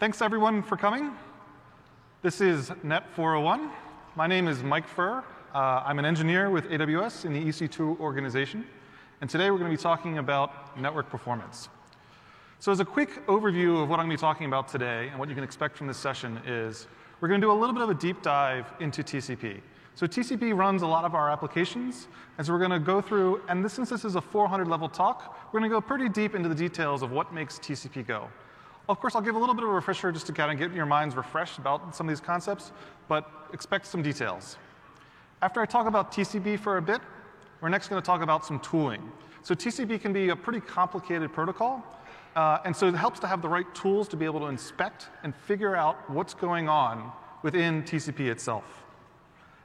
Thanks everyone for coming. This is Net 401. My name is Mike Furr. I'm an engineer with AWS in the EC2 organization. And today we're going to be talking about network performance. So as a quick overview of what I'm going to be talking about today and what you can expect from this session is we're going to do a little bit of a deep dive into TCP. So TCP runs a lot of our applications, and so we're going to go through, and since this is a 400-level talk, we're going to go pretty deep into the details of what makes TCP go. Of course, I'll give a little bit of a refresher just to kind of get your minds refreshed about some of these concepts, but expect some details. After I talk about TCP for a bit, we're next going to talk about some tooling. So TCP can be a pretty complicated protocol, and so it helps to have the right tools to be able to inspect and figure out what's going on within TCP itself.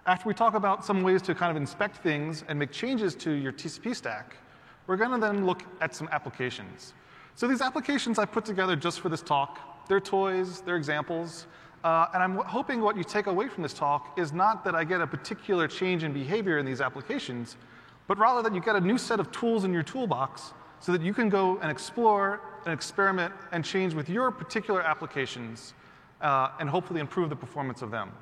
After we talk about some ways to kind of inspect things and make changes to your TCP stack, we're going to then look at some applications. So these applications I put together just for this talk. They're toys, they're examples, and I'm hoping what you take away from this talk is not that I get a particular change in behavior in these applications, but rather that you get a new set of tools in your toolbox so that you can go and explore and experiment and change with your particular applications and hopefully improve the performance of them.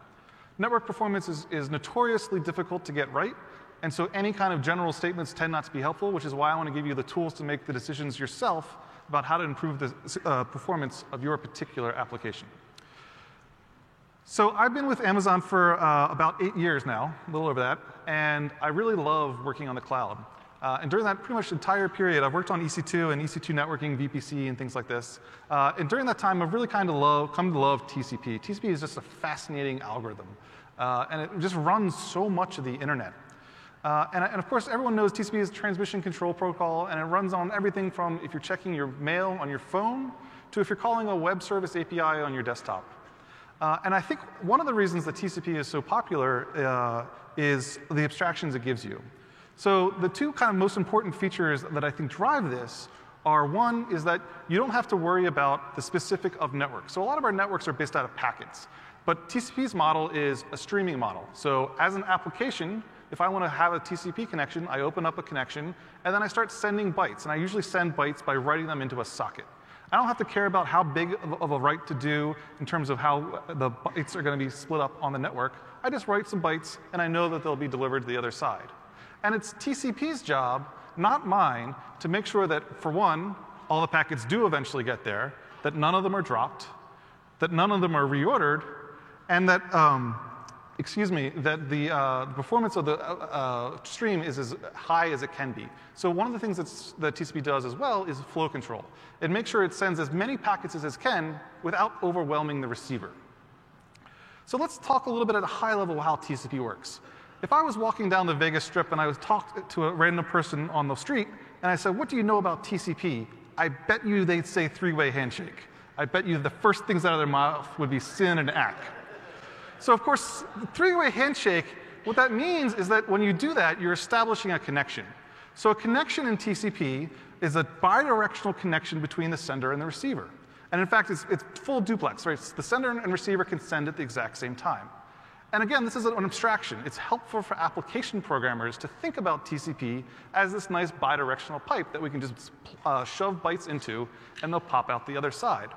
Network performance is notoriously difficult to get right, and so any kind of general statements tend not to be helpful, which is why I want to give you the tools to make the decisions yourself about how to improve the performance of your particular application. So I've been with Amazon for about 8 years now, a little over that, and I really love working on the cloud. And during that pretty much entire period, I've worked on EC2 and EC2 networking, VPC, and things like this. And during that time, I've really kind of come to love TCP. TCP is just a fascinating algorithm. And it just runs so much of the internet. And of course, everyone knows TCP is a transmission control protocol, and it runs on everything from if you're checking your mail on your phone to if you're calling a web service API on your desktop. And I think one of the reasons that TCP is so popular is the abstractions it gives you. So the two kind of most important features that I think drive this are, one is that you don't have to worry about the specific of networks. So a lot of our networks are based out of packets. But TCP's model is a streaming model. So as an application, if I want to have a TCP connection, I open up a connection, and then I start sending bytes. And I usually send bytes by writing them into a socket. I don't have to care about how big of a write to do in terms of how the bytes are going to be split up on the network. I just write some bytes, and I know that they'll be delivered to the other side. And it's TCP's job, not mine, to make sure that, for one, all the packets do eventually get there, that none of them are dropped, that none of them are reordered, and that, that the performance of the stream is as high as it can be. So one of the things that TCP does as well is flow control. It makes sure it sends as many packets as it can without overwhelming the receiver. So let's talk a little bit at a high level how TCP works. If I was walking down the Vegas Strip and I was talking to a random person on the street and I said, what do you know about TCP? I bet you they'd say three-way handshake. I bet you the first things out of their mouth would be SYN and ACK. So of course, three-way handshake, what that means is that when you do that, you're establishing a connection. So a connection in TCP is a bidirectional connection between the sender and the receiver. And in fact, it's full duplex, right? The sender and receiver can send at the exact same time. And again, this is an abstraction. It's helpful for application programmers to think about TCP as this nice bidirectional pipe that we can just shove bytes into, and they'll pop out the other side.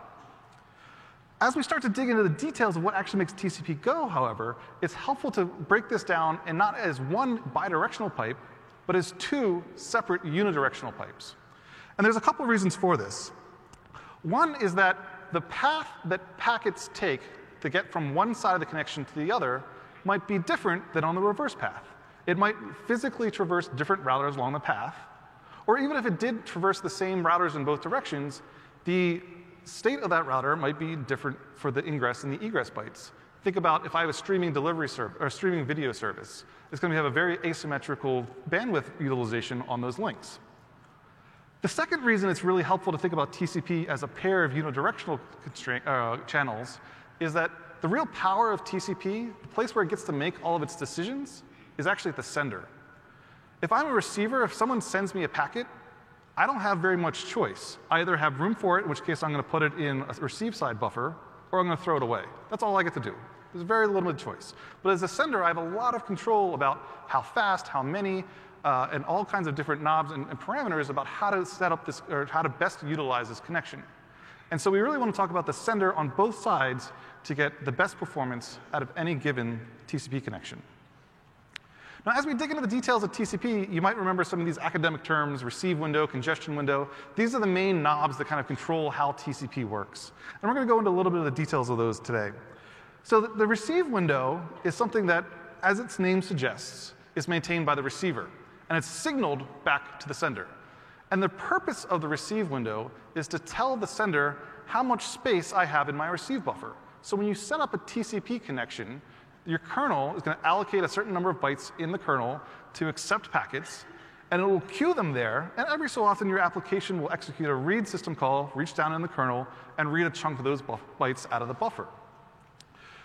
As we start to dig into the details of what actually makes TCP go, however, it's helpful to break this down, and not as one bidirectional pipe, but as two separate unidirectional pipes. And there's a couple of reasons for this. One is that the path that packets take to get from one side of the connection to the other might be different than on the reverse path. It might physically traverse different routers along the path, or even if it did traverse the same routers in both directions, the state of that router might be different for the ingress and the egress bytes. Think about if I have a streaming delivery service or a streaming video service, it's going to have a very asymmetrical bandwidth utilization on those links. The second reason it's really helpful to think about TCP as a pair of unidirectional channels is that the real power of TCP, the place where it gets to make all of its decisions, is actually at the sender. If I'm a receiver, if someone sends me a packet, I don't have very much choice. I either have room for it, in which case I'm going to put it in a receive side buffer, or I'm going to throw it away. That's all I get to do. There's very limited choice. But as a sender, I have a lot of control about how fast, how many, and all kinds of different knobs and parameters about how to set up this, or how to best utilize this connection. And so we really want to talk about the sender on both sides to get the best performance out of any given TCP connection. Now, as we dig into the details of TCP, you might remember some of these academic terms, receive window, congestion window. These are the main knobs that kind of control how TCP works. And we're going to go into a little bit of the details of those today. So the receive window is something that, as its name suggests, is maintained by the receiver. And it's signaled back to the sender. And the purpose of the receive window is to tell the sender how much space I have in my receive buffer. So when you set up a TCP connection, your kernel is going to allocate a certain number of bytes in the kernel to accept packets, and it will queue them there. And every so often, your application will execute a read system call, reach down in the kernel, and read a chunk of those bytes out of the buffer.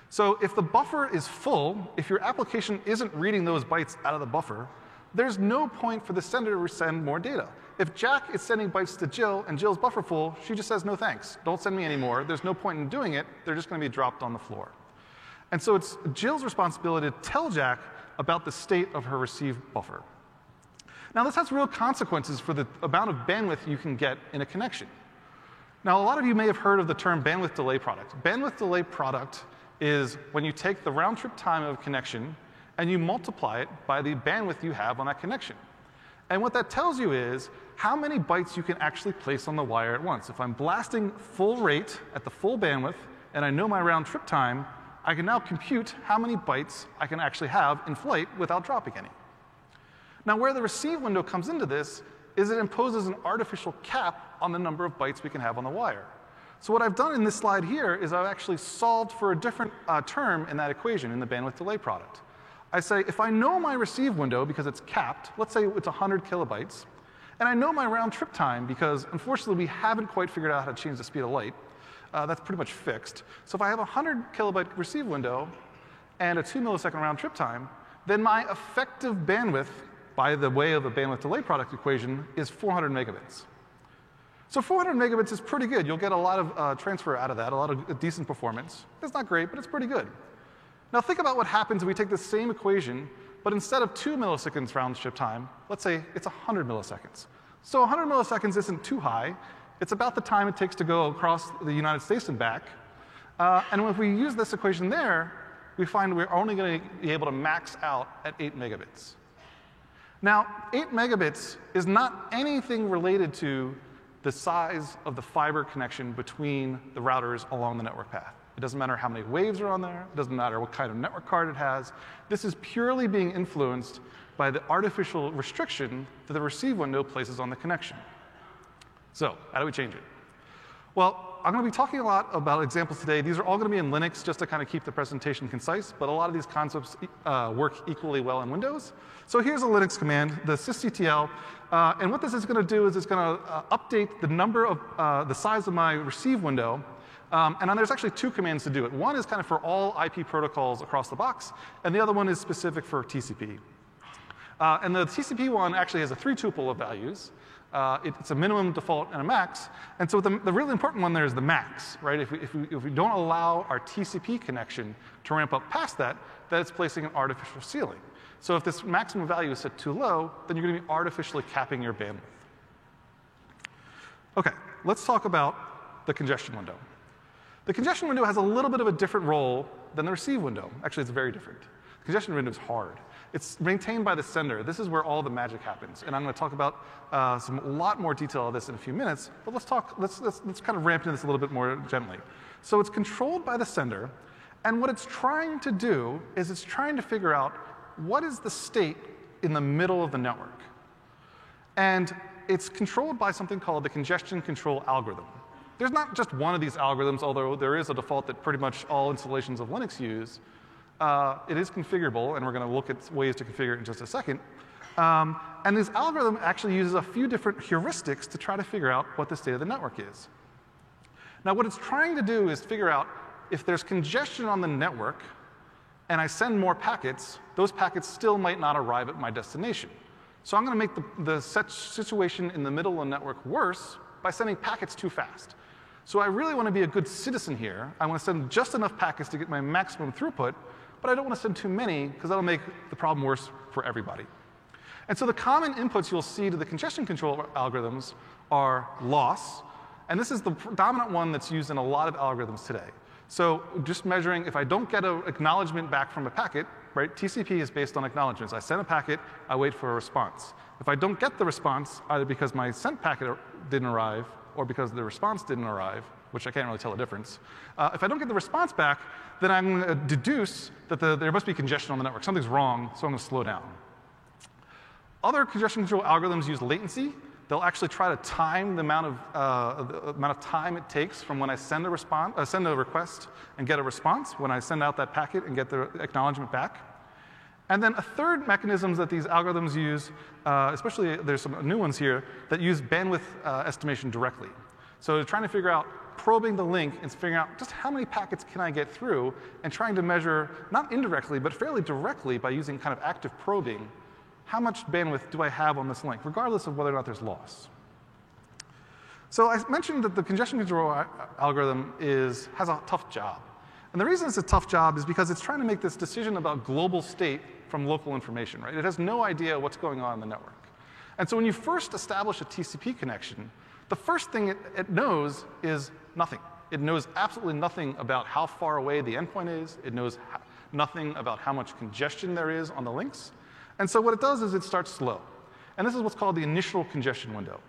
So if the buffer is full, if your application isn't reading those bytes out of the buffer, there's no point for the sender to send more data. If Jack is sending bytes to Jill and Jill's buffer full, she just says, no thanks. Don't send me any more. There's no point in doing it. They're just going to be dropped on the floor. And so it's Jill's responsibility to tell Jack about the state of her receive buffer. Now, this has real consequences for the amount of bandwidth you can get in a connection. Now, a lot of you may have heard of the term bandwidth delay product. Bandwidth delay product is when you take the round trip time of a connection and you multiply it by the bandwidth you have on that connection. And what that tells you is how many bytes you can actually place on the wire at once. If I'm blasting full rate at the full bandwidth and I know my round trip time, I can now compute how many bytes I can actually have in flight without dropping any. Now, where the receive window comes into this is it imposes an artificial cap on the number of bytes we can have on the wire. So what I've done in this slide here is I've actually solved for a different term in that equation in the bandwidth delay product. I say, if I know my receive window because it's capped, let's say it's 100 kilobytes, and I know my round trip time because, unfortunately, we haven't quite figured out how to change the speed of light. That's pretty much fixed. So if I have a 100 kilobyte receive window and a 2 millisecond round trip time, then my effective bandwidth, by the way of a bandwidth delay product equation, is 400 megabits. So 400 megabits is pretty good. You'll get a lot of transfer out of that, a lot of decent performance. It's not great, but it's pretty good. Now think about what happens if we take the same equation, but instead of 2 milliseconds round trip time, let's say it's 100 milliseconds. So 100 milliseconds isn't too high. It's about the time it takes to go across the United States and back. And if we use this equation there, we find we're only going to be able to max out at 8 megabits. Now, 8 megabits is not anything related to the size of the fiber connection between the routers along the network path. It doesn't matter how many waves are on there. It doesn't matter what kind of network card it has. This is purely being influenced by the artificial restriction that the receive window places on the connection. So how do we change it? Well, I'm going to be talking a lot about examples today. These are all going to be in Linux just to kind of keep the presentation concise, but a lot of these concepts work equally well in Windows. So here's a Linux command, the sysctl. And what this is going to do is it's going to update the number of the size of my receive window. And there's actually two commands to do it. One is kind of for all IP protocols across the box, and the other one is specific for TCP. And the TCP one actually has a 3-tuple of values. It's a minimum, default, and a max. And so the really important one there is the max, right? If we don't allow our TCP connection to ramp up past that, then it's placing an artificial ceiling. So if this maximum value is set too low, then you're going to be artificially capping your bandwidth. OK, let's talk about the congestion window. The congestion window has a little bit of a different role than the receive window. Actually, it's very different. The congestion window is hard. It's maintained by the sender. This is where all the magic happens. And I'm going to talk about a lot more detail of this in a few minutes. But let's kind of ramp into this a little bit more gently. So it's controlled by the sender. And what it's trying to do is it's trying to figure out what is the state in the middle of the network. And it's controlled by something called the congestion control algorithm. There's not just one of these algorithms, although there is a default that pretty much all installations of Linux use. It is configurable, and we're going to look at ways to configure it in just a second. And this algorithm actually uses a few different heuristics to try to figure out what the state of the network is. Now, what it's trying to do is figure out if there's congestion on the network and I send more packets, those packets still might not arrive at my destination. So I'm going to make the situation in the middle of the network worse by sending packets too fast. So I really want to be a good citizen here. I want to send just enough packets to get my maximum throughput, but I don't want to send too many because that'll make the problem worse for everybody. And so the common inputs you'll see to the congestion control algorithms are loss, And this is the dominant one that's used in a lot of algorithms today. So just measuring, if I don't get an acknowledgement back from a packet, right? TCP is based on acknowledgements. I send a packet, I wait for a response. If I don't get the response, either because my sent packet didn't arrive or because the response didn't arrive, which I can't really tell the difference. If I don't get the response back, then I'm going to deduce that there must be congestion on the network. Something's wrong, so I'm going to slow down. Other congestion control algorithms use latency. They'll actually try to time the amount of time it takes from when I send a request and get a response, when I send out that packet and get the acknowledgement back. And then a third mechanism that these algorithms use, especially there's some new ones here, that use bandwidth estimation directly. So they're trying to figure out, probing the link and figuring out just how many packets can I get through, and trying to measure, not indirectly, but fairly directly by using kind of active probing, how much bandwidth do I have on this link, regardless of whether or not there's loss. So I mentioned that the congestion control algorithm has a tough job. And the reason it's a tough job is because it's trying to make this decision about global state from local information, right? It has no idea what's going on in the network. And so when you first establish a TCP connection, the first thing it knows is nothing. It knows absolutely nothing about how far away the endpoint is. It knows nothing about how much congestion there is on the links. And so what it does is it starts slow. And this is what's called the initial congestion window.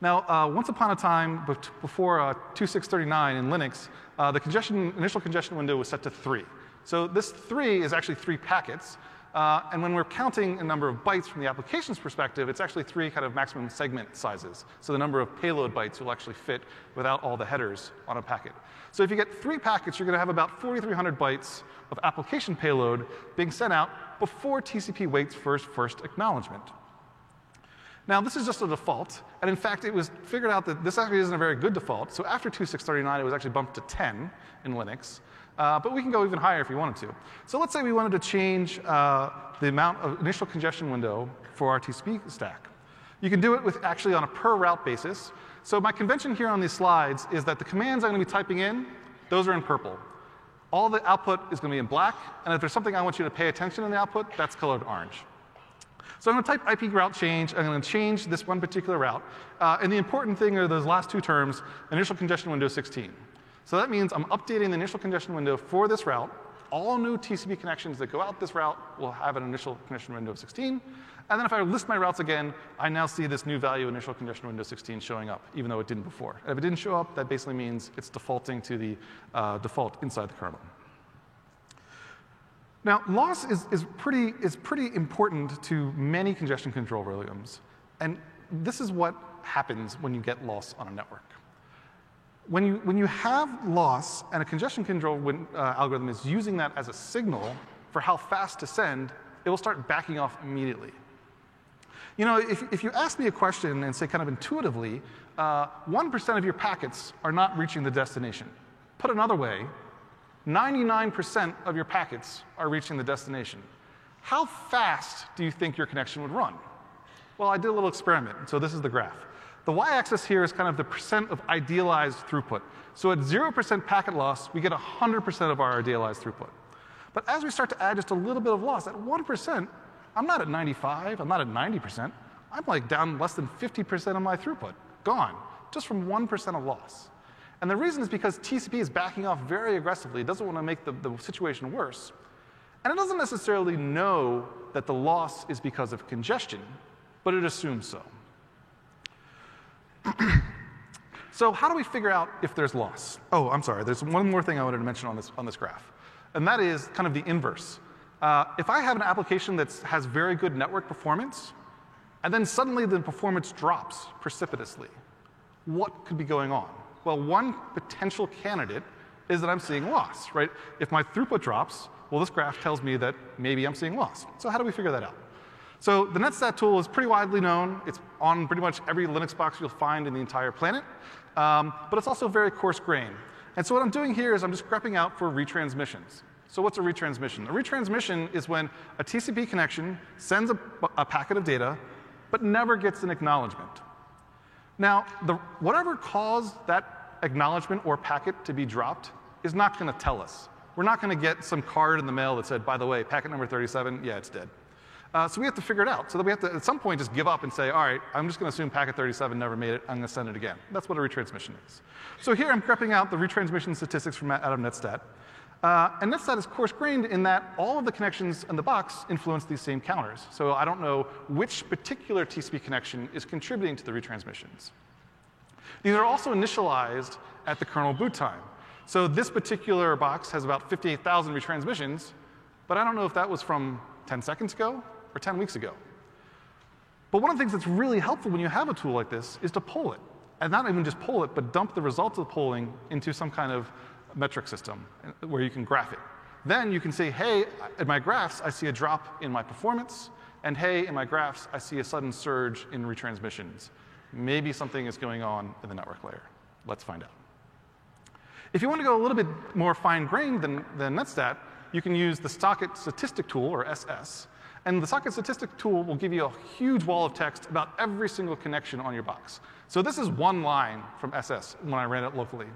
Now, once upon a time, before 2639 in Linux, the initial congestion window was set to 3. So this 3 is actually 3 packets. And when we're counting a number of bytes from the application's perspective, it's actually 3 kind of maximum segment sizes. So the number of payload bytes will actually fit without all the headers on a packet. So if you get 3 packets, you're going to have about 4,300 bytes of application payload being sent out before TCP waits for its first acknowledgement. Now, this is just a default. And in fact, it was figured out that this actually isn't a very good default. So after 2639, it was actually bumped to 10 in Linux. But we can go even higher if we wanted to. So let's say we wanted to change the amount of initial congestion window for our TCP stack. You can do it with actually on a per route basis. So my convention here on these slides is that the commands I'm going to be typing in, those are in purple. All the output is going to be in black. And if there's something I want you to pay attention in the output, that's colored orange. So I'm going to type IP route change. I'm going to change this one particular route. And the important thing are those last two terms, initial congestion window 16. So that means I'm updating the initial congestion window for this route. All new TCP connections that go out this route will have an initial congestion window of 16. And then if I list my routes again, I now see this new value initial congestion window 16 showing up, even though it didn't before. And if it didn't show up, that basically means it's defaulting to the default inside the kernel. Now, loss is pretty important to many congestion control algorithms. And this is what happens when you get loss on a network. When you have loss and a congestion control algorithm is using that as a signal for how fast to send, it will start backing off immediately. You know, if you ask me a question and say kind of intuitively, 1% of your packets are not reaching the destination. Put another way, 99% of your packets are reaching the destination. How fast do you think your connection would run? Well, I did a little experiment, so this is the graph. The y-axis here is kind of the percent of idealized throughput. So at 0% packet loss, we get 100% of our idealized throughput. But as we start to add just a little bit of loss, at 1%, I'm not at 95, I'm not at 90%. I'm like down less than 50% of my throughput, gone, just from 1% of loss. And the reason is because TCP is backing off very aggressively. It doesn't want to make the situation worse. And it doesn't necessarily know that the loss is because of congestion, but it assumes so. So how do we figure out if there's loss? Oh, I'm sorry. There's one more thing I wanted to mention on this graph. And that is kind of the inverse. If I have an application that has very good network performance, and then suddenly the performance drops precipitously, what could be going on? Well, one potential candidate is that I'm seeing loss, right? If my throughput drops, well, this graph tells me that maybe I'm seeing loss. So how do we figure that out? So the netstat tool is pretty widely known. It's on pretty much every Linux box you'll find in the entire planet. But it's also very coarse grained. And so what I'm doing here is I'm just grepping out for retransmissions. So what's a retransmission? A retransmission is when a TCP connection sends a packet of data but never gets an acknowledgement. Now, whatever caused that acknowledgement or packet to be dropped is not going to tell us. We're not going to get some card in the mail that said, by the way, packet number 37, yeah, it's dead. So we have to figure it out. So that we have to, at some point, just give up and say, all right, I'm just going to assume packet 37 never made it. I'm going to send it again. That's what a retransmission is. So here I'm prepping out the retransmission statistics from out of netstat. And netstat is coarse-grained in that all of the connections in the box influence these same counters. So I don't know which particular TCP connection is contributing to the retransmissions. These are also initialized at the kernel boot time. So this particular box has about 58,000 retransmissions, but I don't know if that was from 10 seconds ago or 10 weeks ago. But one of the things that's really helpful when you have a tool like this is to poll it. And not even just poll it, but dump the results of the polling into some kind of metric system where you can graph it. Then you can say, hey, in my graphs, I see a drop in my performance. And hey, in my graphs, I see a sudden surge in retransmissions. Maybe something is going on in the network layer. Let's find out. If you want to go a little bit more fine-grained than netstat, you can use the socket statistic tool, or SS. And the socket statistic tool will give you a huge wall of text about every single connection on your box. So this is one line from SS when I ran it locally.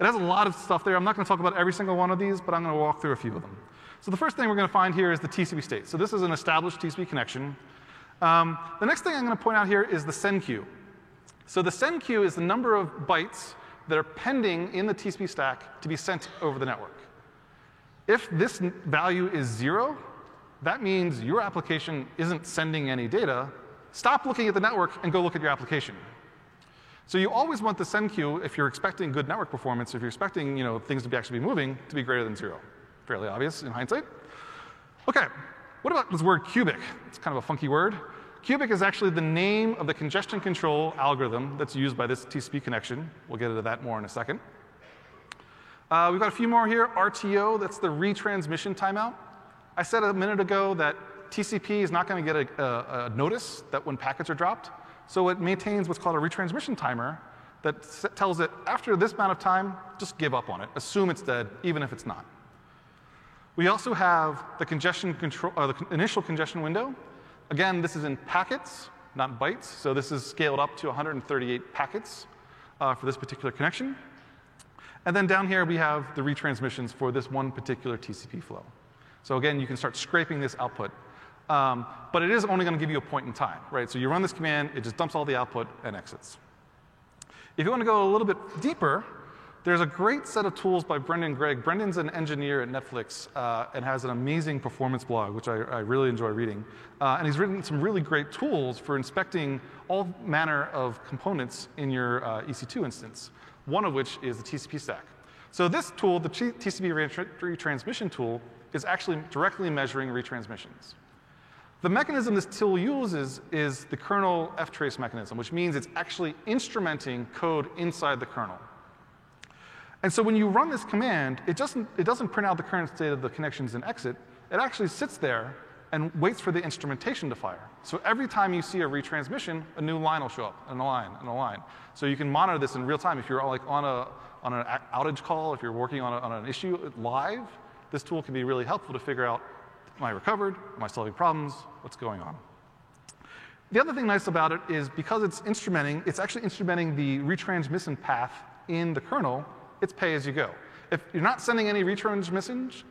It has a lot of stuff there. I'm not going to talk about every single one of these, but I'm going to walk through a few of them. So the first thing we're going to find here is the TCP state. So this is an established TCP connection. The next thing I'm going to point out here is the send queue. So the send queue is the number of bytes that are pending in the TCP stack to be sent over the network. If this value is 0, that means your application isn't sending any data. Stop looking at the network and go look at your application. So you always want the send queue, if you're expecting good network performance, if you're expecting things to be actually be moving, to be greater than 0. Fairly obvious in hindsight. OK, what about this word cubic? It's kind of a funky word. Cubic is actually the name of the congestion control algorithm that's used by this TCP connection. We'll get into that more in a second. We've got a few more here. RTO, that's the retransmission timeout. I said a minute ago that TCP is not going to get a notice that when packets are dropped. So it maintains what's called a retransmission timer that tells it, after this amount of time, just give up on it. Assume it's dead, even if it's not. We also have the congestion control, the initial congestion window. Again, this is in packets, not bytes. So this is scaled up to 138 packets for this particular connection. And then down here, we have the retransmissions for this one particular TCP flow. So again, you can start scraping this output. But it is only going to give you a point in time, right? So you run this command, it just dumps all the output and exits. If you want to go a little bit deeper, there's a great set of tools by Brendan Gregg. Brendan's an engineer at Netflix and has an amazing performance blog, which I really enjoy reading. And he's written some really great tools for inspecting all manner of components in your EC2 instance, one of which is the TCP stack. So this tool, the TCP retransmission tool, is actually directly measuring retransmissions. The mechanism this tool uses is the kernel ftrace mechanism, which means it's actually instrumenting code inside the kernel. And so when you run this command, it doesn't print out the current state of the connections in exit. It actually sits there and waits for the instrumentation to fire. So every time you see a retransmission, a new line will show up, and a line, and a line. So you can monitor this in real time. If you're like on an outage call, if you're working on an issue live, this tool can be really helpful to figure out, am I recovered? Am I still having problems? What's going on? The other thing nice about it is because it's instrumenting, it's actually instrumenting the retransmission path in the kernel. It's pay as you go. If you're not sending any retransmissions,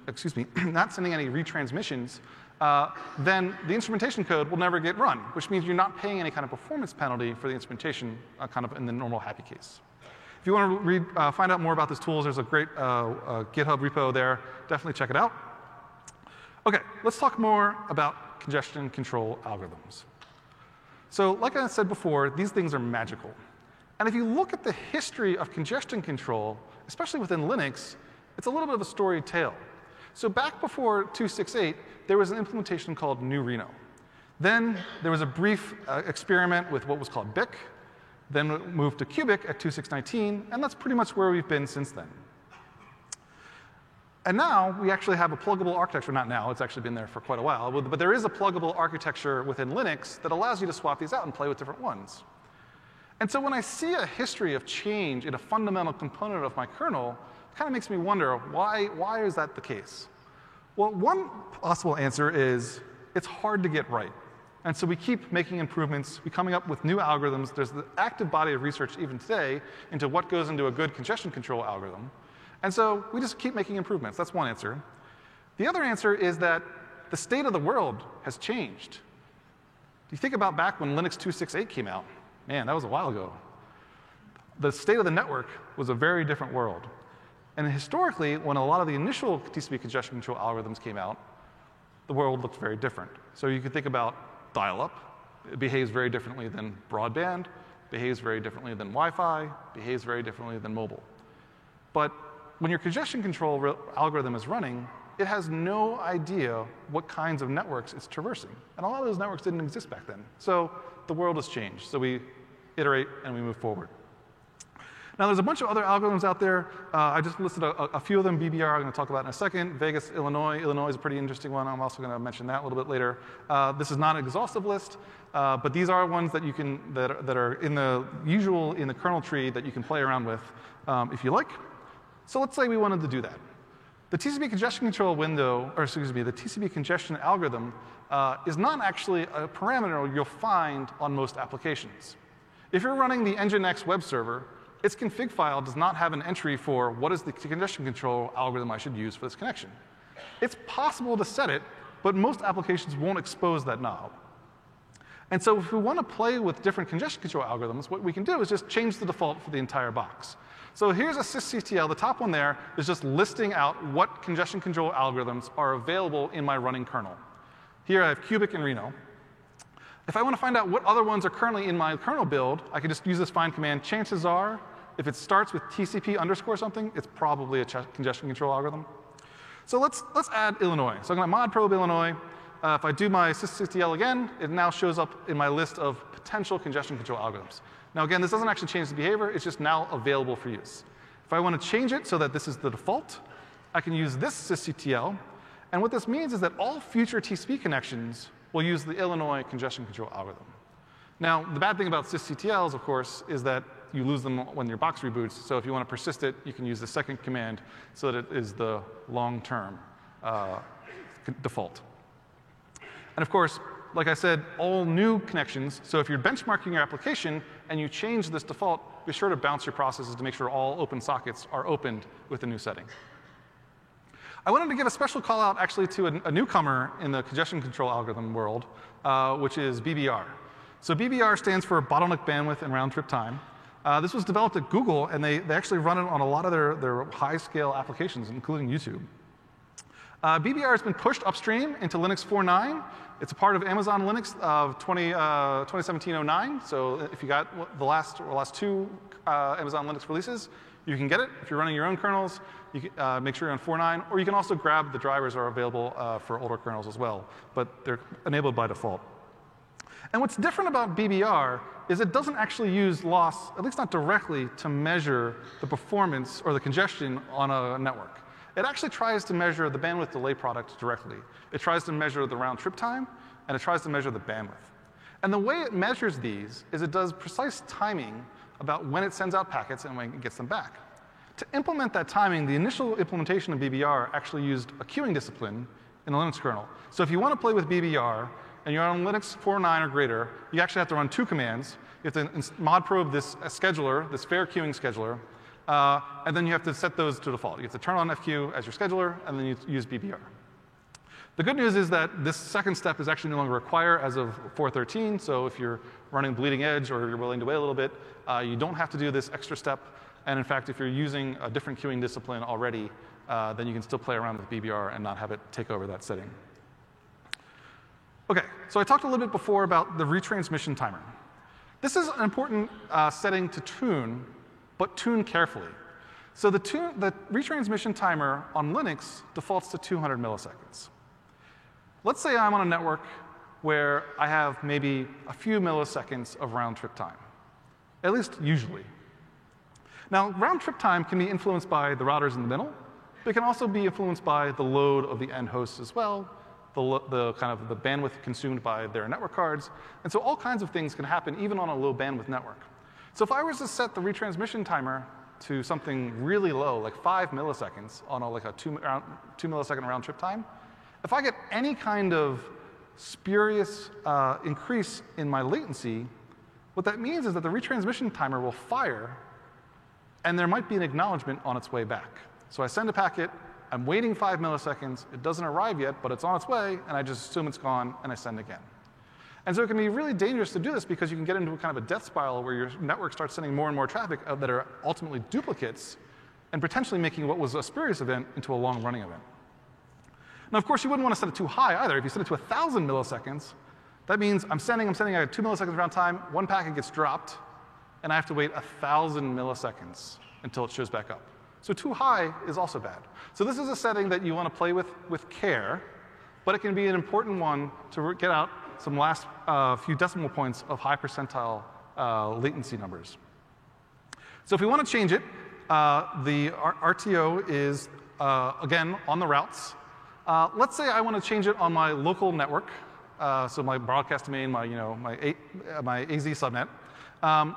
then the instrumentation code will never get run, which means you're not paying any kind of performance penalty for the instrumentation, kind of in the normal happy case. If you want to find out more about this tool, there's a great GitHub repo there. Definitely check it out. OK, let's talk more about congestion control algorithms. So like I said before, these things are magical. And if you look at the history of congestion control, especially within Linux, it's a little bit of a storied tale. So back before 2.6.8, there was an implementation called New Reno. Then there was a brief experiment with what was called BIC. Then it moved to cubic at 2.6.19, and that's pretty much where we've been since then. And now we actually have a pluggable architecture. Not now, it's actually been there for quite a while. But there is a pluggable architecture within Linux that allows you to swap these out and play with different ones. And so when I see a history of change in a fundamental component of my kernel, it kind of makes me wonder, why is that the case? Well, one possible answer is it's hard to get right. And so we keep making improvements. We're coming up with new algorithms. There's the active body of research even today into what goes into a good congestion control algorithm. And so we just keep making improvements. That's one answer. The other answer is that the state of the world has changed. You think about back when Linux 2.6.8 came out. Man, that was a while ago. The state of the network was a very different world. And historically, when a lot of the initial TCP congestion control algorithms came out, the world looked very different. So you could think about dial-up. It behaves very differently than broadband, behaves very differently than Wi-Fi, behaves very differently than mobile. But when your congestion control algorithm is running, it has no idea what kinds of networks it's traversing. And a lot of those networks didn't exist back then. So the world has changed. So we iterate and we move forward. Now, there's a bunch of other algorithms out there. I just listed a few of them. BBR, I'm going to talk about in a second. Vegas, Illinois. Illinois is a pretty interesting one. I'm also going to mention that a little bit later. This is not an exhaustive list, but these are ones that you can that are in the usual in the kernel tree that you can play around with if you like. So let's say we wanted to do that. The TCP congestion control window, or excuse me, the TCP congestion algorithm is not actually a parameter you'll find on most applications. If you're running the Nginx web server, its config file does not have an entry for what is the congestion control algorithm I should use for this connection. It's possible to set it, but most applications won't expose that knob. And so if we want to play with different congestion control algorithms, what we can do is just change the default for the entire box. So here's a sysctl. The top one there is just listing out what congestion control algorithms are available in my running kernel. Here I have cubic and Reno. If I want to find out what other ones are currently in my kernel build, I can just use this find command. Chances are, if it starts with TCP underscore something, it's probably a congestion control algorithm. So let's add Illinois. So I'm going to mod probe Illinois. If I do my sysctl again, it now shows up in my list of potential congestion control algorithms. Now again, this doesn't actually change the behavior. It's just now available for use. If I want to change it so that this is the default, I can use this sysctl. And what this means is that all future TCP connections will use the Illinois congestion control algorithm. Now, the bad thing about sysctls, of course, is that you lose them when your box reboots. So if you want to persist it, you can use the second command so that it is the long-term default. And of course, like I said, all new connections. So if you're benchmarking your application and you change this default, be sure to bounce your processes to make sure all open sockets are opened with a new setting. I wanted to give a special call out actually to a newcomer in the congestion control algorithm world, which is BBR. So BBR stands for bottleneck bandwidth and round trip time. This was developed at Google, and they actually run it on a lot of their high scale applications, including YouTube. BBR has been pushed upstream into Linux 4.9. It's a part of Amazon Linux of 2017-09. So if you got the last two Amazon Linux releases, you can get it. If you're running your own kernels, you can, make sure you're on 4.9, or you can also grab the drivers are available for older kernels as well, but they're enabled by default. And what's different about BBR is it doesn't actually use loss, at least not directly, to measure the performance or the congestion on a network. It actually tries to measure the bandwidth delay product directly. It tries to measure the round trip time, and it tries to measure the bandwidth. And the way it measures these is it does precise timing about when it sends out packets and when it gets them back. To implement that timing, the initial implementation of BBR actually used a queuing discipline in the Linux kernel. So if you want to play with BBR and you're on Linux 4.9 or greater, you actually have to run two commands. You have to mod probe this scheduler, this fair queuing scheduler, and then you have to set those to default. You have to turn on FQ as your scheduler, and then you use BBR. The good news is that this second step is actually no longer required as of 4.13, so if you're running bleeding edge or you're willing to wait a little bit, you don't have to do this extra step. And in fact, if you're using a different queuing discipline already, then you can still play around with BBR and not have it take over that setting. OK, so I talked a little bit before about the retransmission timer. This is an important setting to tune, but tune carefully. So the retransmission timer on Linux defaults to 200 milliseconds. Let's say I'm on a network where I have maybe a few milliseconds of round trip time, at least usually. Now, round trip time can be influenced by the routers in the middle, but it can also be influenced by the load of the end hosts as well, the kind of the bandwidth consumed by their network cards. And so all kinds of things can happen even on a low bandwidth network. So if I was to set the retransmission timer to something really low, like 5 milliseconds on like a two millisecond round trip time, if I get any kind of spurious increase in my latency, what that means is that the retransmission timer will fire, and there might be an acknowledgement on its way back. So I send a packet. I'm waiting 5 milliseconds. It doesn't arrive yet, but it's on its way, and I just assume it's gone, and I send again. And so it can be really dangerous to do this because you can get into a kind of a death spiral where your network starts sending more and more traffic that are ultimately duplicates and potentially making what was a spurious event into a long-running event. Now, of course, you wouldn't want to set it too high either. If you set it to 1,000 milliseconds, that means I'm sending, I have 2 milliseconds around time, one packet gets dropped, and I have to wait 1,000 milliseconds until it shows back up. So too high is also bad. So this is a setting that you want to play with care, but it can be an important one to get out some last few decimal points of high percentile latency numbers. So if we want to change it, the RTO is, again, on the routes. Let's say I want to change it on my local network, so my broadcast domain, my, you know, my AZ subnet,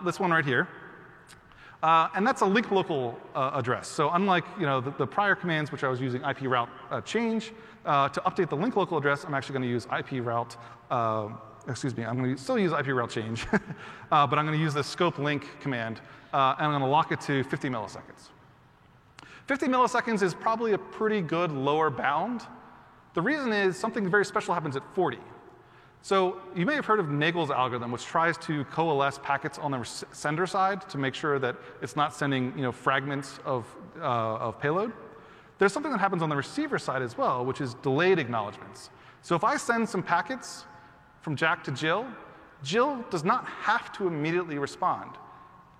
this one right here. And that's a link local address. So unlike, you know, the prior commands, which I was using IP route change, to update the link local address, I'm actually going to use IP route, I'm going to still use IP route change, but I'm going to use the scope link command, and I'm going to lock it to 50 milliseconds. 50 milliseconds is probably a pretty good lower bound. The reason is something very special happens at 40. So you may have heard of Nagel's algorithm, which tries to coalesce packets on the sender side to make sure that it's not sending, you know, fragments of payload. There's something that happens on the receiver side as well, which is delayed acknowledgments. So if I send some packets from Jack to Jill, Jill does not have to immediately respond.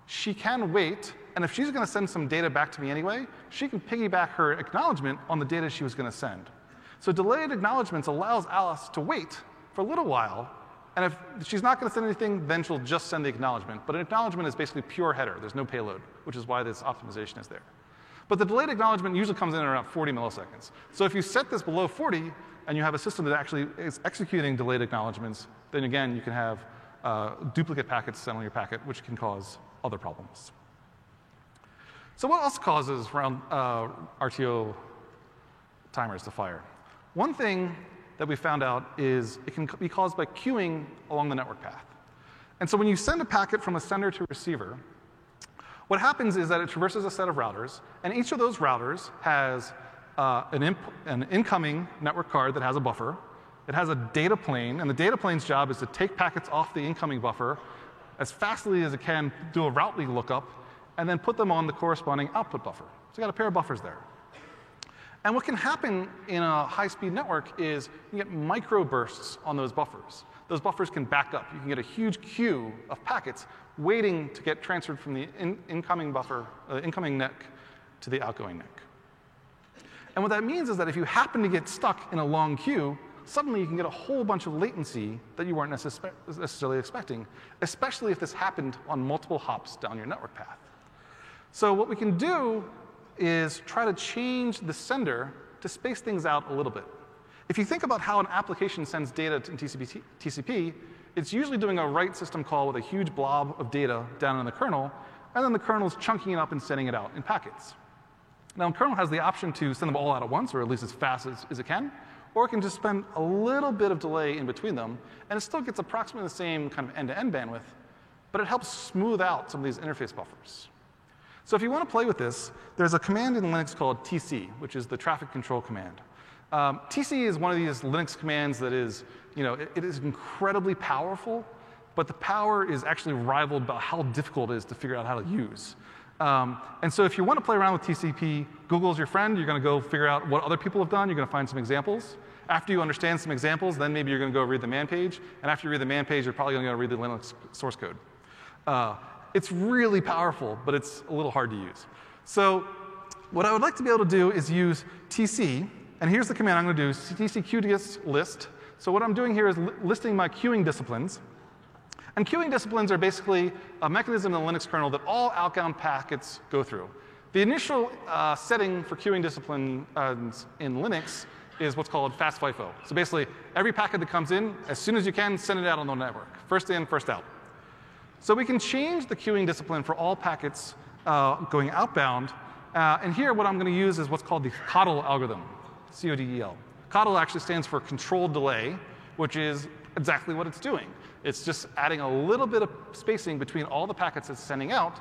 She can wait, and if she's going to send some data back to me anyway, she can piggyback her acknowledgement on the data she was going to send. So delayed acknowledgments allows Alice to wait for a little while, and if she's not going to send anything, then she'll just send the acknowledgement. But an acknowledgement is basically pure header. There's no payload, which is why this optimization is there. But the delayed acknowledgement usually comes in at around 40 milliseconds. So if you set this below 40, and you have a system that actually is executing delayed acknowledgments, then again, you can have duplicate packets sent on your packet, which can cause other problems. So what else causes round RTO timers to fire? One thing that we found out is it can be caused by queuing along the network path. And so when you send a packet from a sender to a receiver, what happens is that it traverses a set of routers, and each of those routers has an incoming network card that has a buffer. It has a data plane, and the data plane's job is to take packets off the incoming buffer as fastly as it can, do a routely lookup, and then put them on the corresponding output buffer. So you got a pair of buffers there. And what can happen in a high-speed network is you get microbursts on those buffers. Those buffers can back up. You can get a huge queue of packets waiting to get transferred from the incoming buffer, incoming NIC to the outgoing NIC. And what that means is that if you happen to get stuck in a long queue, suddenly you can get a whole bunch of latency that you weren't necessarily expecting, especially if this happened on multiple hops down your network path. So what we can do is try to change the sender to space things out a little bit. If you think about how an application sends data in TCP, it's usually doing a write system call with a huge blob of data down in the kernel, and then the kernel's chunking it up and sending it out in packets. Now, the kernel has the option to send them all out at once, or at least as fast as it can, or it can just spend a little bit of delay in between them, and it still gets approximately the same kind of end-to-end bandwidth, but it helps smooth out some of these interface buffers. So if you want to play with this, there's a command in Linux called tc, which is the traffic control command. Tc is one of these Linux commands that is, you know, it is incredibly powerful, but the power is actually rivaled by how difficult it is to figure out how to use. And so if you want to play around with TCP, Google's your friend. You're going to go figure out what other people have done. You're going to find some examples. After you understand some examples, then maybe you're going to go read the man page. And after you read the man page, you're probably going to go read the Linux source code. It's really powerful, but it's a little hard to use. So what I would like to be able to do is use tc, and here's the command I'm going to do, tcqdis list. So what I'm doing here is listing my queuing disciplines. And queuing disciplines are basically a mechanism in the Linux kernel that all outbound packets go through. The initial setting for queuing disciplines in Linux is what's called fast FIFO. So basically, every packet that comes in, as soon as you can, send it out on the network. First in, first out. So we can change the queuing discipline for all packets going outbound. And here, what I'm going to use is what's called the CoDel algorithm, C-O-D-E-L. CoDel actually stands for controlled delay, which is exactly what it's doing. It's just adding a little bit of spacing between all the packets it's sending out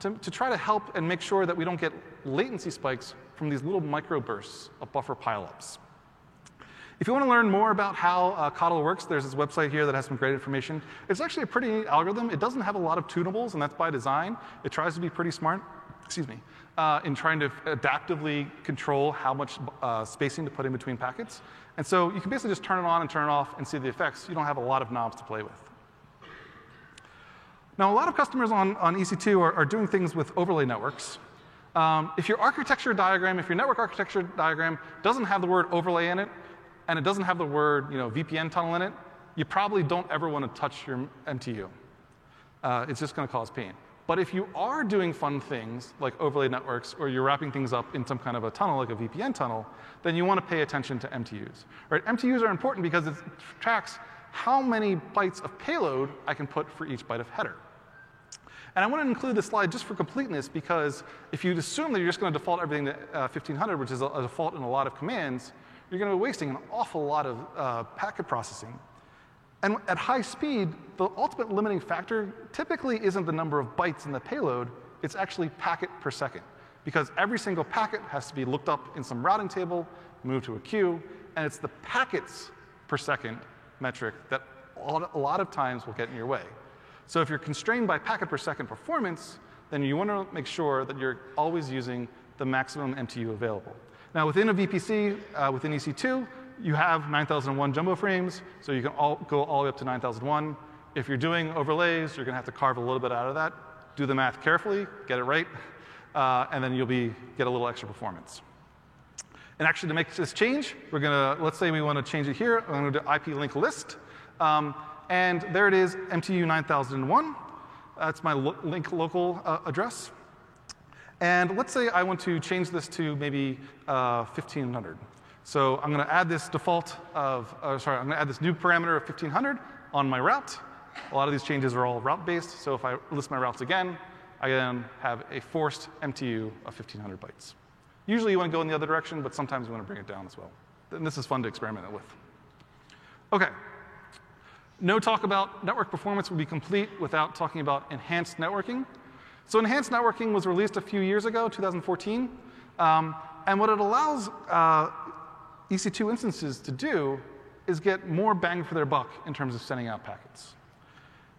to try to help and make sure that we don't get latency spikes from these little microbursts of buffer pileups. If you want to learn more about how CoDel works, there's this website here that has some great information. It's actually a pretty neat algorithm. It doesn't have a lot of tunables, and that's by design. It tries to be pretty smart, in trying to adaptively control how much spacing to put in between packets. And so you can basically just turn it on and turn it off and see the effects. You don't have a lot of knobs to play with. Now, a lot of customers on EC2 are doing things with overlay networks. If your architecture diagram, if your network architecture diagram doesn't have the word overlay in it, and it doesn't have the word VPN tunnel in it, you probably don't ever want to touch your MTU. It's just going to cause pain. But if you are doing fun things like overlay networks, or you're wrapping things up in some kind of a tunnel, like a VPN tunnel, then you want to pay attention to MTUs. Right? MTUs are important because it tracks how many bytes of payload I can put for each byte of header. And I want to include this slide just for completeness, because if you assume that you're just going to default everything to 1500, which is a default in a lot of commands, you're going to be wasting an awful lot of packet processing. And at high speed, the ultimate limiting factor typically isn't the number of bytes in the payload. It's actually packet per second, because every single packet has to be looked up in some routing table, moved to a queue, and it's the packets per second metric that a lot of times will get in your way. So if you're constrained by packet per second performance, then you want to make sure that you're always using the maximum MTU available. Now, within a VPC, within EC2, you have 9001 jumbo frames, so you can go all the way up to 9001. If you're doing overlays, you're going to have to carve a little bit out of that. Do the math carefully, get it right, and then you'll get a little extra performance. And actually, to make this change, we're going to, let's say we want to change it here. I'm going to do IP link list. And there it is, MTU 9001. That's my link local address. And let's say I want to change this to maybe 1500. So I'm going to add this I'm going to add this new parameter of 1500 on my route. A lot of these changes are all route-based. So if I list my routes again, I then have a forced MTU of 1500 bytes. Usually you want to go in the other direction, but sometimes you want to bring it down as well. And this is fun to experiment with. Okay. No talk about network performance would be complete without talking about enhanced networking. So enhanced networking was released a few years ago, 2014. And what it allows EC2 instances to do is get more bang for their buck in terms of sending out packets.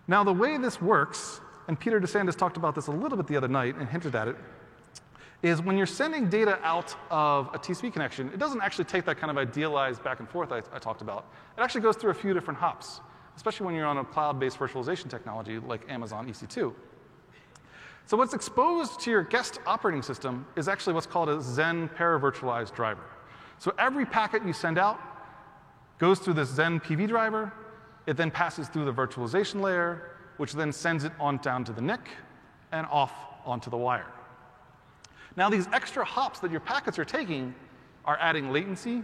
Now, the way this works, and Peter DeSantis talked about this a little bit the other night and hinted at it, is when you're sending data out of a TCP connection, it doesn't actually take that kind of idealized back and forth I talked about. It actually goes through a few different hops, especially when you're on a cloud-based virtualization technology like Amazon EC2. So what's exposed to your guest operating system is actually what's called a Zen paravirtualized driver. So every packet you send out goes through this Zen PV driver. It then passes through the virtualization layer, which then sends it on down to the NIC and off onto the wire. Now, these extra hops that your packets are taking are adding latency,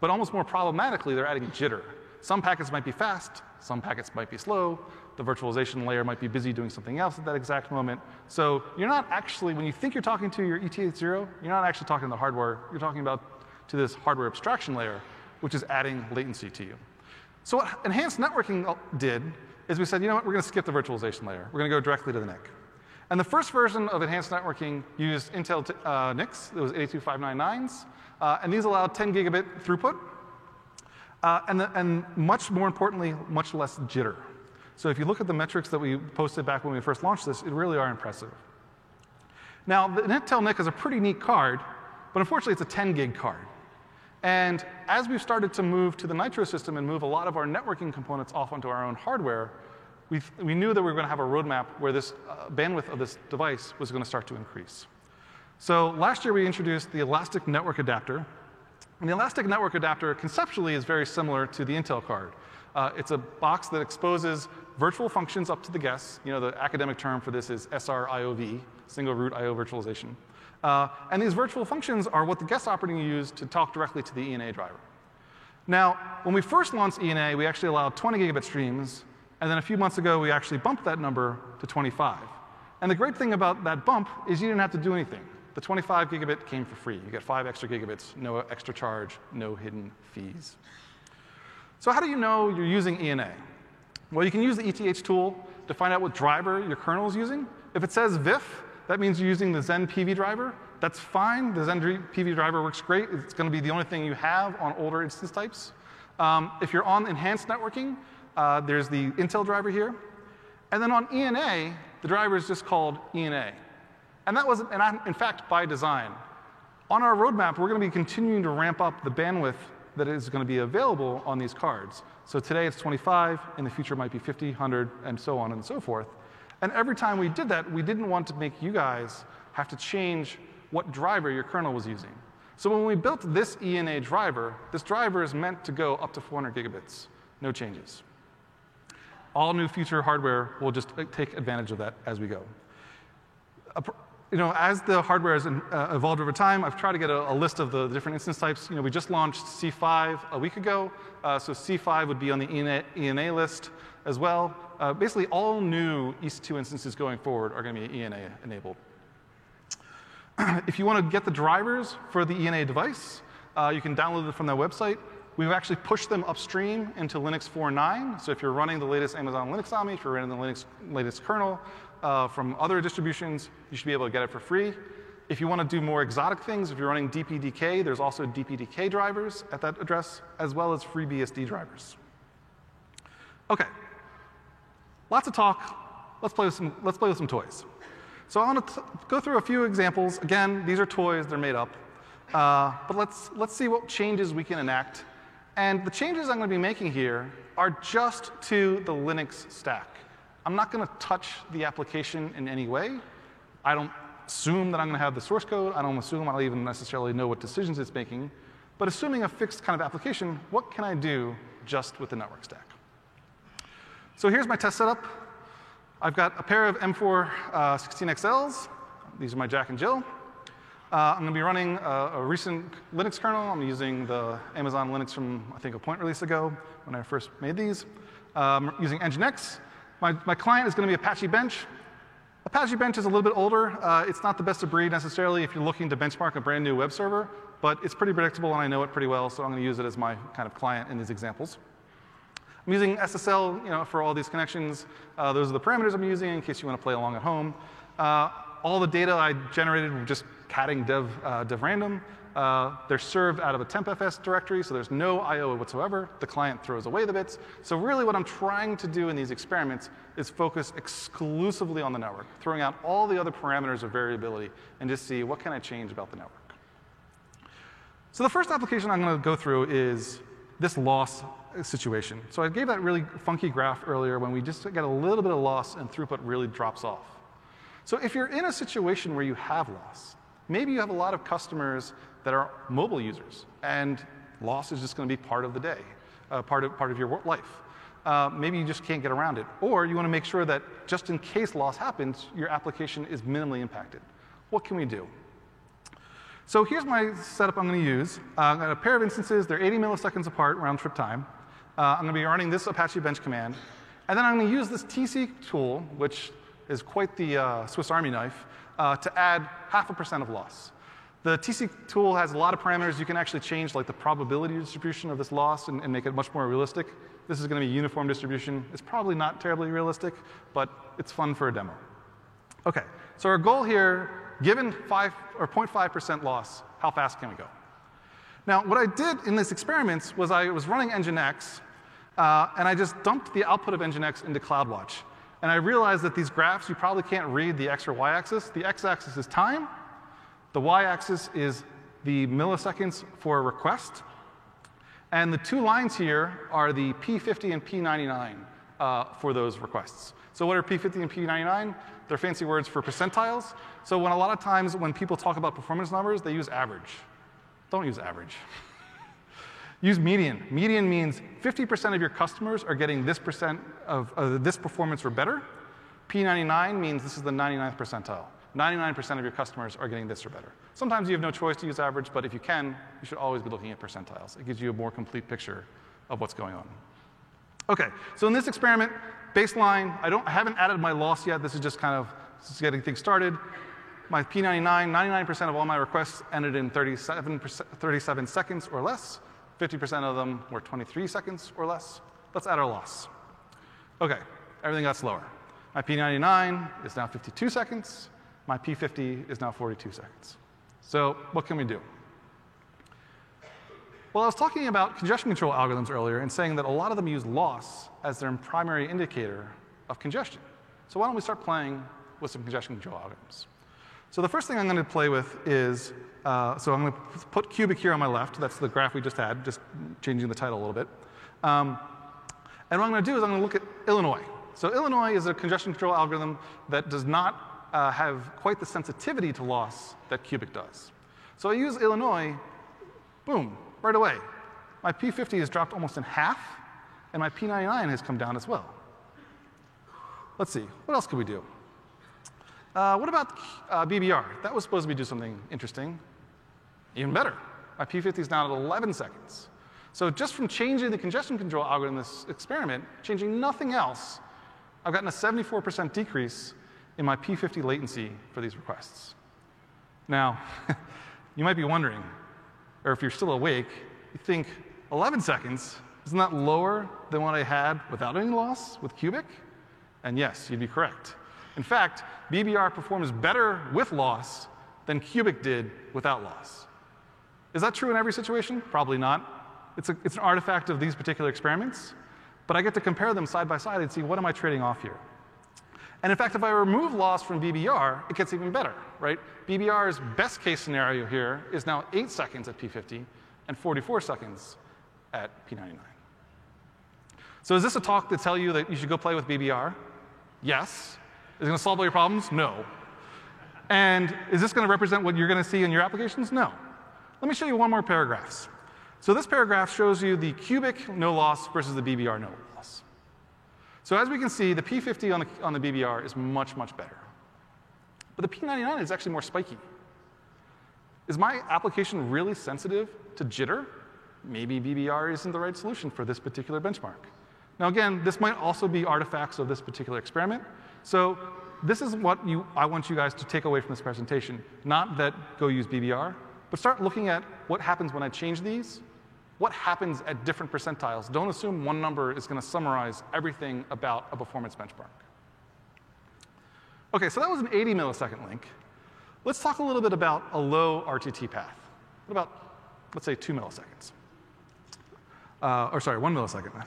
but almost more problematically, they're adding jitter. Some packets might be fast. Some packets might be slow. The virtualization layer might be busy doing something else at that exact moment. So you're not actually, when you think you're talking to your ETH0, you're not actually talking to the hardware. You're talking to this hardware abstraction layer, which is adding latency to you. So what enhanced networking did is we said, you know what, we're going to skip the virtualization layer. We're going to go directly to the NIC. And the first version of enhanced networking used Intel NICs. It was 82599s. And these allowed 10 gigabit throughput. And much more importantly, much less jitter. So if you look at the metrics that we posted back when we first launched this, it really are impressive. Now, the Intel NIC is a pretty neat card, but unfortunately, it's a 10 gig card. And as we've started to move to the Nitro system and move a lot of our networking components off onto our own hardware, we knew that we were going to have a roadmap where this bandwidth of this device was going to start to increase. So last year, we introduced the Elastic Network Adapter. And the Elastic Network Adapter conceptually is very similar to the Intel card. It's a box that exposes virtual functions up to the guests. You know, the academic term for this is SRIOV, single root I/O virtualization. And these virtual functions are what the guest operating use to talk directly to the ENA driver. Now, when we first launched ENA, we actually allowed 20 gigabit streams. And then a few months ago, we actually bumped that number to 25. And the great thing about that bump is you didn't have to do anything. The 25 gigabit came for free. You get 5 extra gigabits, no extra charge, no hidden fees. So how do you know you're using ENA? Well, you can use the ETH tool to find out what driver your kernel is using. If it says VIF, that means you're using the Zen PV driver. That's fine. The Zen PV driver works great. It's going to be the only thing you have on older instance types. If you're on enhanced networking, there's the Intel driver here. And then on ENA, the driver is just called ENA. And that was, in fact, by design. On our roadmap, we're going to be continuing to ramp up the bandwidth that is going to be available on these cards. So today it's 25, in the future it might be 50, 100, and so on and so forth. And every time we did that, we didn't want to make you guys have to change what driver your kernel was using. So when we built this ENA driver, this driver is meant to go up to 400 gigabits. No changes. All new future hardware will just take advantage of that as we go. You know, as the hardware has evolved over time, I've tried to get a list of the different instance types. You know, we just launched C5 a week ago, so C5 would be on the ENA list as well. Basically, all new EC2 instances going forward are going to be ENA enabled. If you want to get the drivers for the ENA device, you can download it from their website. We've actually pushed them upstream into Linux 4.9. So if you're running the latest Amazon Linux Ami, if you're running the latest kernel from other distributions, you should be able to get it for free. If you want to do more exotic things, if you're running DPDK, there's also DPDK drivers at that address, as well as free BSD drivers. OK. Lots of talk. Let's play with some toys. So I want to go through a few examples. Again, these are toys. They're made up. But let's see what changes we can enact. And the changes I'm going to be making here are just to the Linux stack. I'm not going to touch the application in any way. I don't assume that I'm going to have the source code. I don't assume I don't even necessarily know what decisions it's making. But assuming a fixed kind of application, what can I do just with the network stack? So here's my test setup. I've got a pair of M4 16XLs. These are my Jack and Jill. I'm going to be running a recent Linux kernel. I'm using the Amazon Linux from, I think, a point release ago when I first made these. Using Nginx. My client is going to be Apache Bench. Apache Bench is a little bit older. It's not the best of breed necessarily if you're looking to benchmark a brand new web server, but it's pretty predictable and I know it pretty well, so I'm going to use it as my kind of client in these examples. I'm using SSL, you know, for all these connections. Those are the parameters I'm using in case you want to play along at home. All the data I generated were just catting dev random. They're served out of a tempfs directory, so there's no I/O whatsoever. The client throws away the bits. So really, what I'm trying to do in these experiments is focus exclusively on the network, throwing out all the other parameters of variability, and just see what can I change about the network. So the first application I'm going to go through is this loss situation. So I gave that really funky graph earlier when we just get a little bit of loss and throughput really drops off. So if you're in a situation where you have loss, maybe you have a lot of customers that are mobile users, and loss is just going to be part of the day, part of your life. Maybe you just can't get around it. Or you want to make sure that just in case loss happens, your application is minimally impacted. What can we do? So here's my setup I'm going to use. I've got a pair of instances. They're 80 milliseconds apart, round trip time. I'm going to be running this Apache Bench command. And then I'm going to use this tc tool, which is quite the Swiss Army knife, to add 0.5% of loss. The tc tool has a lot of parameters. You can actually change like the probability distribution of this loss and make it much more realistic. This is going to be a uniform distribution. It's probably not terribly realistic, but it's fun for a demo. OK, so our goal here, given 0.5% loss, how fast can we go? Now, what I did in these experiments was I was running Nginx, and I just dumped the output of Nginx into CloudWatch. And I realized that these graphs, you probably can't read the x or y axis. The x axis is time. The y axis is the milliseconds for a request. And the two lines here are the P50 and P99 for those requests. So what are P50 and P99? They're fancy words for percentiles. So when a lot of times when people talk about performance numbers, they use average. Don't use average. Use median. Median means 50% of your customers are getting this percent of this performance or better. P99 means this is the 99th percentile. 99% of your customers are getting this or better. Sometimes you have no choice to use average, but if you can, you should always be looking at percentiles. It gives you a more complete picture of what's going on. OK, so in this experiment, baseline, I haven't added my loss yet. This is just kind of just getting things started. My P99, 99% of all my requests ended in 37 seconds or less. 50% of them were 23 seconds or less. Let's add our loss. OK, everything got slower. My P99 is now 52 seconds. My P50 is now 42 seconds. So what can we do? Well, I was talking about congestion control algorithms earlier and saying that a lot of them use loss as their primary indicator of congestion. So why don't we start playing with some congestion control algorithms? So the first thing I'm going to play with is, so I'm going to put cubic here on my left. That's the graph we just had, just changing the title a little bit. And what I'm going to do is I'm going to look at Illinois. So Illinois is a congestion control algorithm that does not have quite the sensitivity to loss that cubic does. So I use Illinois, boom. Right away, my P50 has dropped almost in half, and my P99 has come down as well. Let's see, what else could we do? What about BBR? That was supposed to do something interesting. Even better, my P50 is now at 11 seconds. So just from changing the congestion control algorithm in this experiment, changing nothing else, I've gotten a 74% decrease in my P50 latency for these requests. Now, you might be wondering, or if you're still awake, you think 11 seconds, isn't that lower than what I had without any loss with cubic? And yes, you'd be correct. In fact, BBR performs better with loss than cubic did without loss. Is that true in every situation? Probably not. It's an artifact of these particular experiments, but I get to compare them side by side and see what am I trading off here. And in fact, if I remove loss from BBR, it gets even better, right? BBR's best case scenario here is now 8 seconds at P50 and 44 seconds at P99. So is this a talk to tell you that you should go play with BBR? Yes. Is it going to solve all your problems? No. And is this going to represent what you're going to see in your applications? No. Let me show you one more paragraph. So this paragraph shows you the cubic no loss versus the BBR no loss. So as we can see, the P50 on the BBR is much, much better. But the P99 is actually more spiky. Is my application really sensitive to jitter? Maybe BBR isn't the right solution for this particular benchmark. Now again, this might also be artifacts of this particular experiment. So this is what I want you guys to take away from this presentation. Not that go use BBR, but start looking at what happens when I change these. What happens at different percentiles? Don't assume one number is going to summarize everything about a performance benchmark. OK, so that was an 80 millisecond link. Let's talk a little bit about a low RTT path. What about, let's say, 2 milliseconds? Or sorry, 1 millisecond.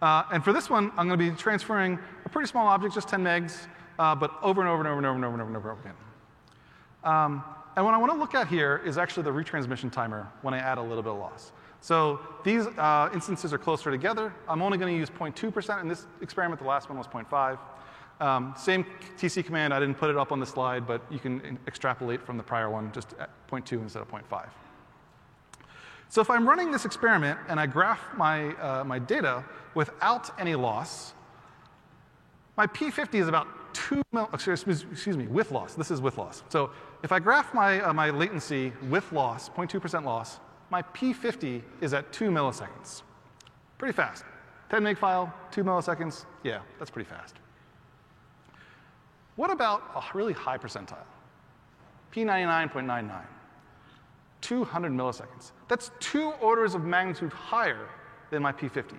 And for this one, I'm going to be transferring a pretty small object, just 10 megs, but over and over and over and over and over and over and over again. And what I want to look at here is actually the retransmission timer when I add a little bit of loss. So these instances are closer together. I'm only going to use 0.2% in this experiment. The last one was 0.5. Same TC command. I didn't put it up on the slide, but you can extrapolate from the prior one, just at 0.2 instead of 0.5. So if I'm running this experiment and I graph my, my data without any loss, my P50 is about 2 mil, excuse me, with loss. This is with loss. So if I graph my, my latency with loss, 0.2% loss, my P50 is at 2 milliseconds. Pretty fast. 10 meg file, 2 milliseconds. Yeah, that's pretty fast. What about a really high percentile? P99.99. 200 milliseconds. That's 2 orders of magnitude higher than my P50.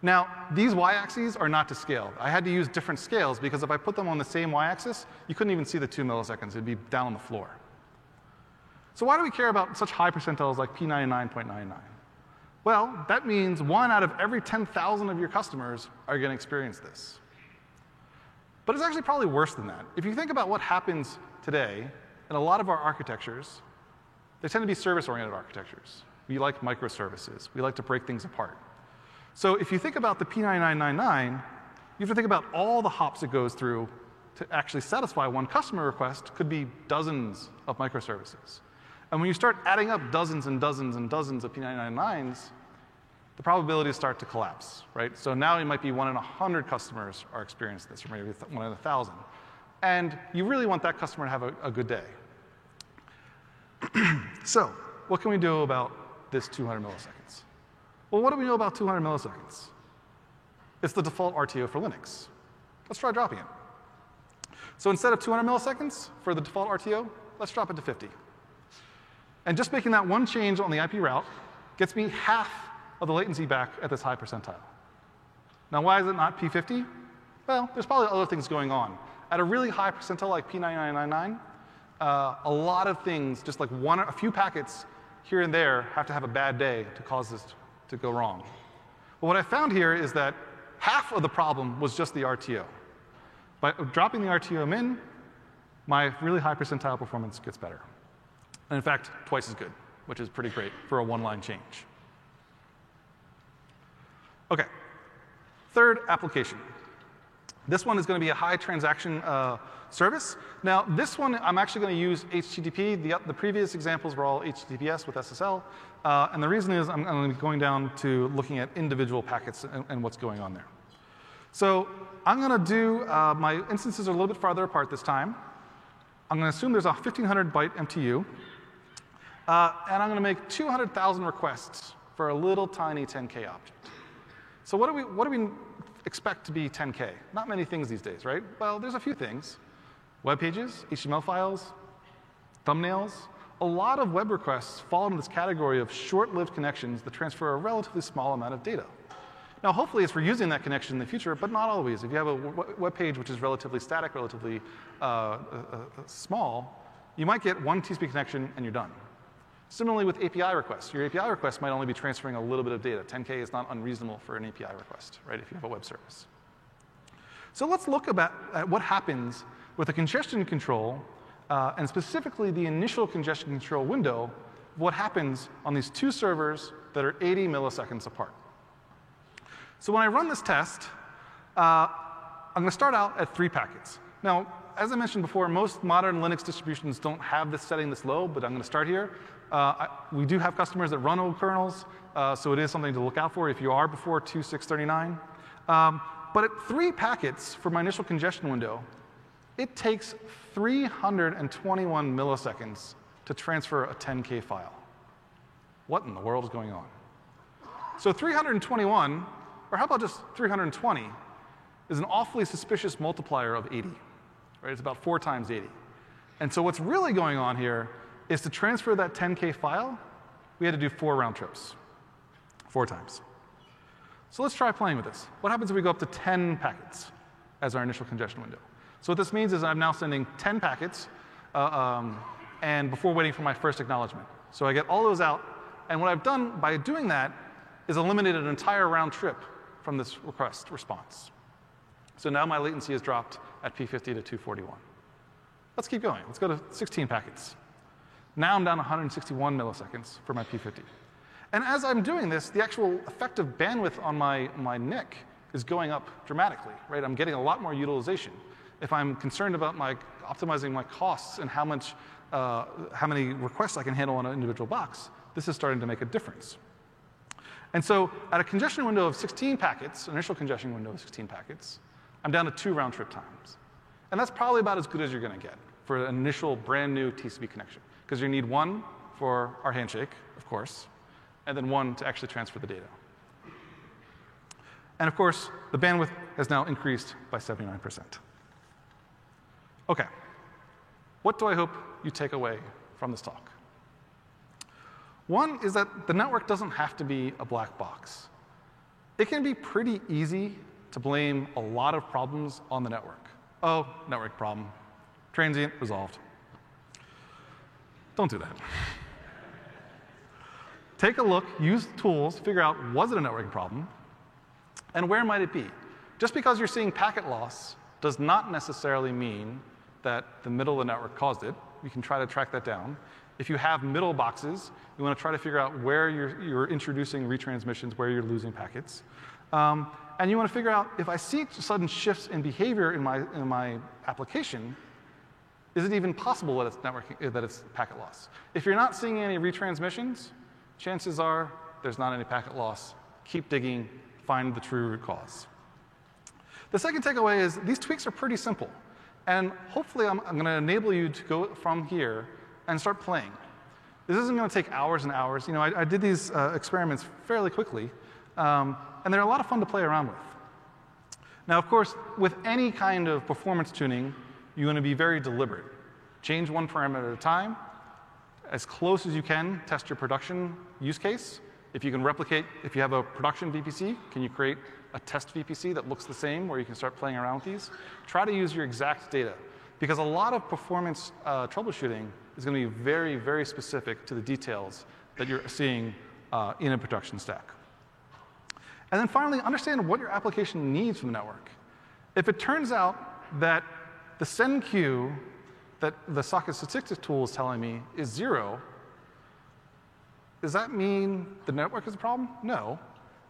Now, these y-axes are not to scale. I had to use different scales because if I put them on the same y-axis, you couldn't even see the 2 milliseconds. It'd be down on the floor. So why do we care about such high percentiles like P99.99? Well, that means 1 out of every 10,000 of your customers are going to experience this. But it's actually probably worse than that. If you think about what happens today in a lot of our architectures, they tend to be service-oriented architectures. We like microservices. We like to break things apart. So if you think about the P99.99, you have to think about all the hops it goes through to actually satisfy one customer request could be dozens of microservices. And when you start adding up dozens and dozens and dozens of P99.99s, the probabilities start to collapse, right? So now it might be 1 in 100 customers are experiencing this, or maybe 1 in 1,000. And you really want that customer to have a good day. So what can we do about this 200 milliseconds? Well, what do we know about 200 milliseconds? It's the default RTO for Linux. Let's try dropping it. So instead of 200 milliseconds for the default RTO, let's drop it to 50. And just making that one change on the IP route gets me half of the latency back at this high percentile. Now, why is it not P50? Well, there's probably other things going on. At a really high percentile like P99.99, a lot of things, just like a few packets here and there, have to have a bad day to cause this to go wrong. But what I found here is that half of the problem was just the RTO. By dropping the RTO in, my really high percentile performance gets better. And in fact, twice as good, which is pretty great for a one-line change. OK. Third application. This one is going to be a high transaction service. Now, this one, I'm actually going to use HTTP. The previous examples were all HTTPS with SSL. And the reason is I'm going to be going down to looking at individual packets and what's going on there. So I'm going to do my instances are a little bit farther apart this time. I'm going to assume there's a 1,500-byte MTU. And I'm going to make 200,000 requests for a little tiny 10K object. So what do we expect to be 10K? Not many things these days, right? Well, there's a few things. Web pages, HTML files, thumbnails. A lot of web requests fall into this category of short-lived connections that transfer a relatively small amount of data. Now, hopefully, it's reusing that connection in the future, but not always. If you have a web page which is relatively static, relatively small, you might get one TCP connection and you're done. Similarly with API requests. Your API request might only be transferring a little bit of data. 10K is not unreasonable for an API request, right, if you have a web service. So let's look at what happens with a congestion control, and specifically the initial congestion control window, what happens on these two servers that are 80 milliseconds apart. So when I run this test, I'm going to start out at 3 packets. Now, as I mentioned before, most modern Linux distributions don't have this setting this low, but I'm going to start here. We do have customers that run old kernels, so it is something to look out for if you are before 2.6.39. But at 3 packets for my initial congestion window, it takes 321 milliseconds to transfer a 10K file. What in the world is going on? So 321, or how about just 320, is an awfully suspicious multiplier of 80. Right? It's about 4 times 80. And so what's really going on here is to transfer that 10K file, we had to do 4 round trips, 4 times. So let's try playing with this. What happens if we go up to 10 packets as our initial congestion window? So what this means is I'm now sending 10 packets and before waiting for my first acknowledgement. So I get all those out. And what I've done by doing that is eliminated an entire round trip from this request response. So now my latency is dropped at P50 to 241. Let's keep going. Let's go to 16 packets. Now I'm down 161 milliseconds for my P50. And as I'm doing this, the actual effective bandwidth on my NIC is going up dramatically, right? I'm getting a lot more utilization. If I'm concerned about optimizing my costs and how many requests I can handle on an individual box, this is starting to make a difference. And so at a congestion window of 16 packets, initial congestion window of 16 packets, I'm down to 2 round trip times. And that's probably about as good as you're going to get for an initial brand new TCP connection, because you need 1 for our handshake, of course, and then 1 to actually transfer the data. And of course, the bandwidth has now increased by 79%. OK. What do I hope you take away from this talk? One is that the network doesn't have to be a black box. It can be pretty easy to blame a lot of problems on the network. Oh, network problem. Transient resolved. Don't do that. Take a look, use tools, figure out, was it a networking problem, and where might it be? Just because you're seeing packet loss does not necessarily mean that the middle of the network caused it. You can try to track that down. If you have middle boxes, you want to try to figure out where you're introducing retransmissions, where you're losing packets. And you want to figure out, if I see sudden shifts in behavior in my application, is it even possible that it's networking, that it's packet loss? If you're not seeing any retransmissions, chances are there's not any packet loss. Keep digging. Find the true root cause. The second takeaway is these tweaks are pretty simple. And hopefully I'm going to enable you to go from here and start playing. This isn't going to take hours and hours. You know, I did these experiments fairly quickly. And they're a lot of fun to play around with. Now, of course, with any kind of performance tuning, you want to be very deliberate. Change one parameter at a time. As close as you can, test your production use case. If you can replicate, if you have a production VPC, can you create a test VPC that looks the same where you can start playing around with these? Try to use your exact data. because a lot of performance troubleshooting is going to be very, very specific to the details that you're seeing in a production stack. And then finally, understand what your application needs from the network. If it turns out that the send queue that the socket statistics tool is telling me is 0, does that mean the network is a problem? No.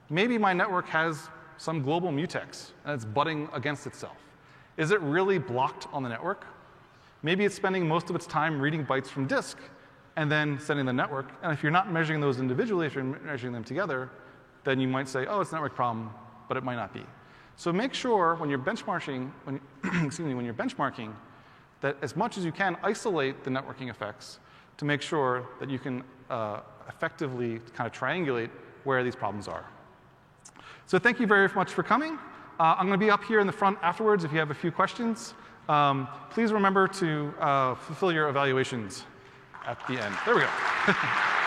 Maybe my network has some global mutex, and it's butting against itself. Is it really blocked on the network? Maybe it's spending most of its time reading bytes from disk and then sending the network. And if you're not measuring those individually, if you're measuring them together, then you might say, oh, it's a network problem, but it might not be. So make sure when you're benchmarking, when you're benchmarking, that as much as you can isolate the networking effects to make sure that you can effectively kind of triangulate where these problems are. So thank you very much for coming. I'm going to be up here in the front afterwards if you have a few questions. Please remember to fulfill your evaluations at the end. There we go.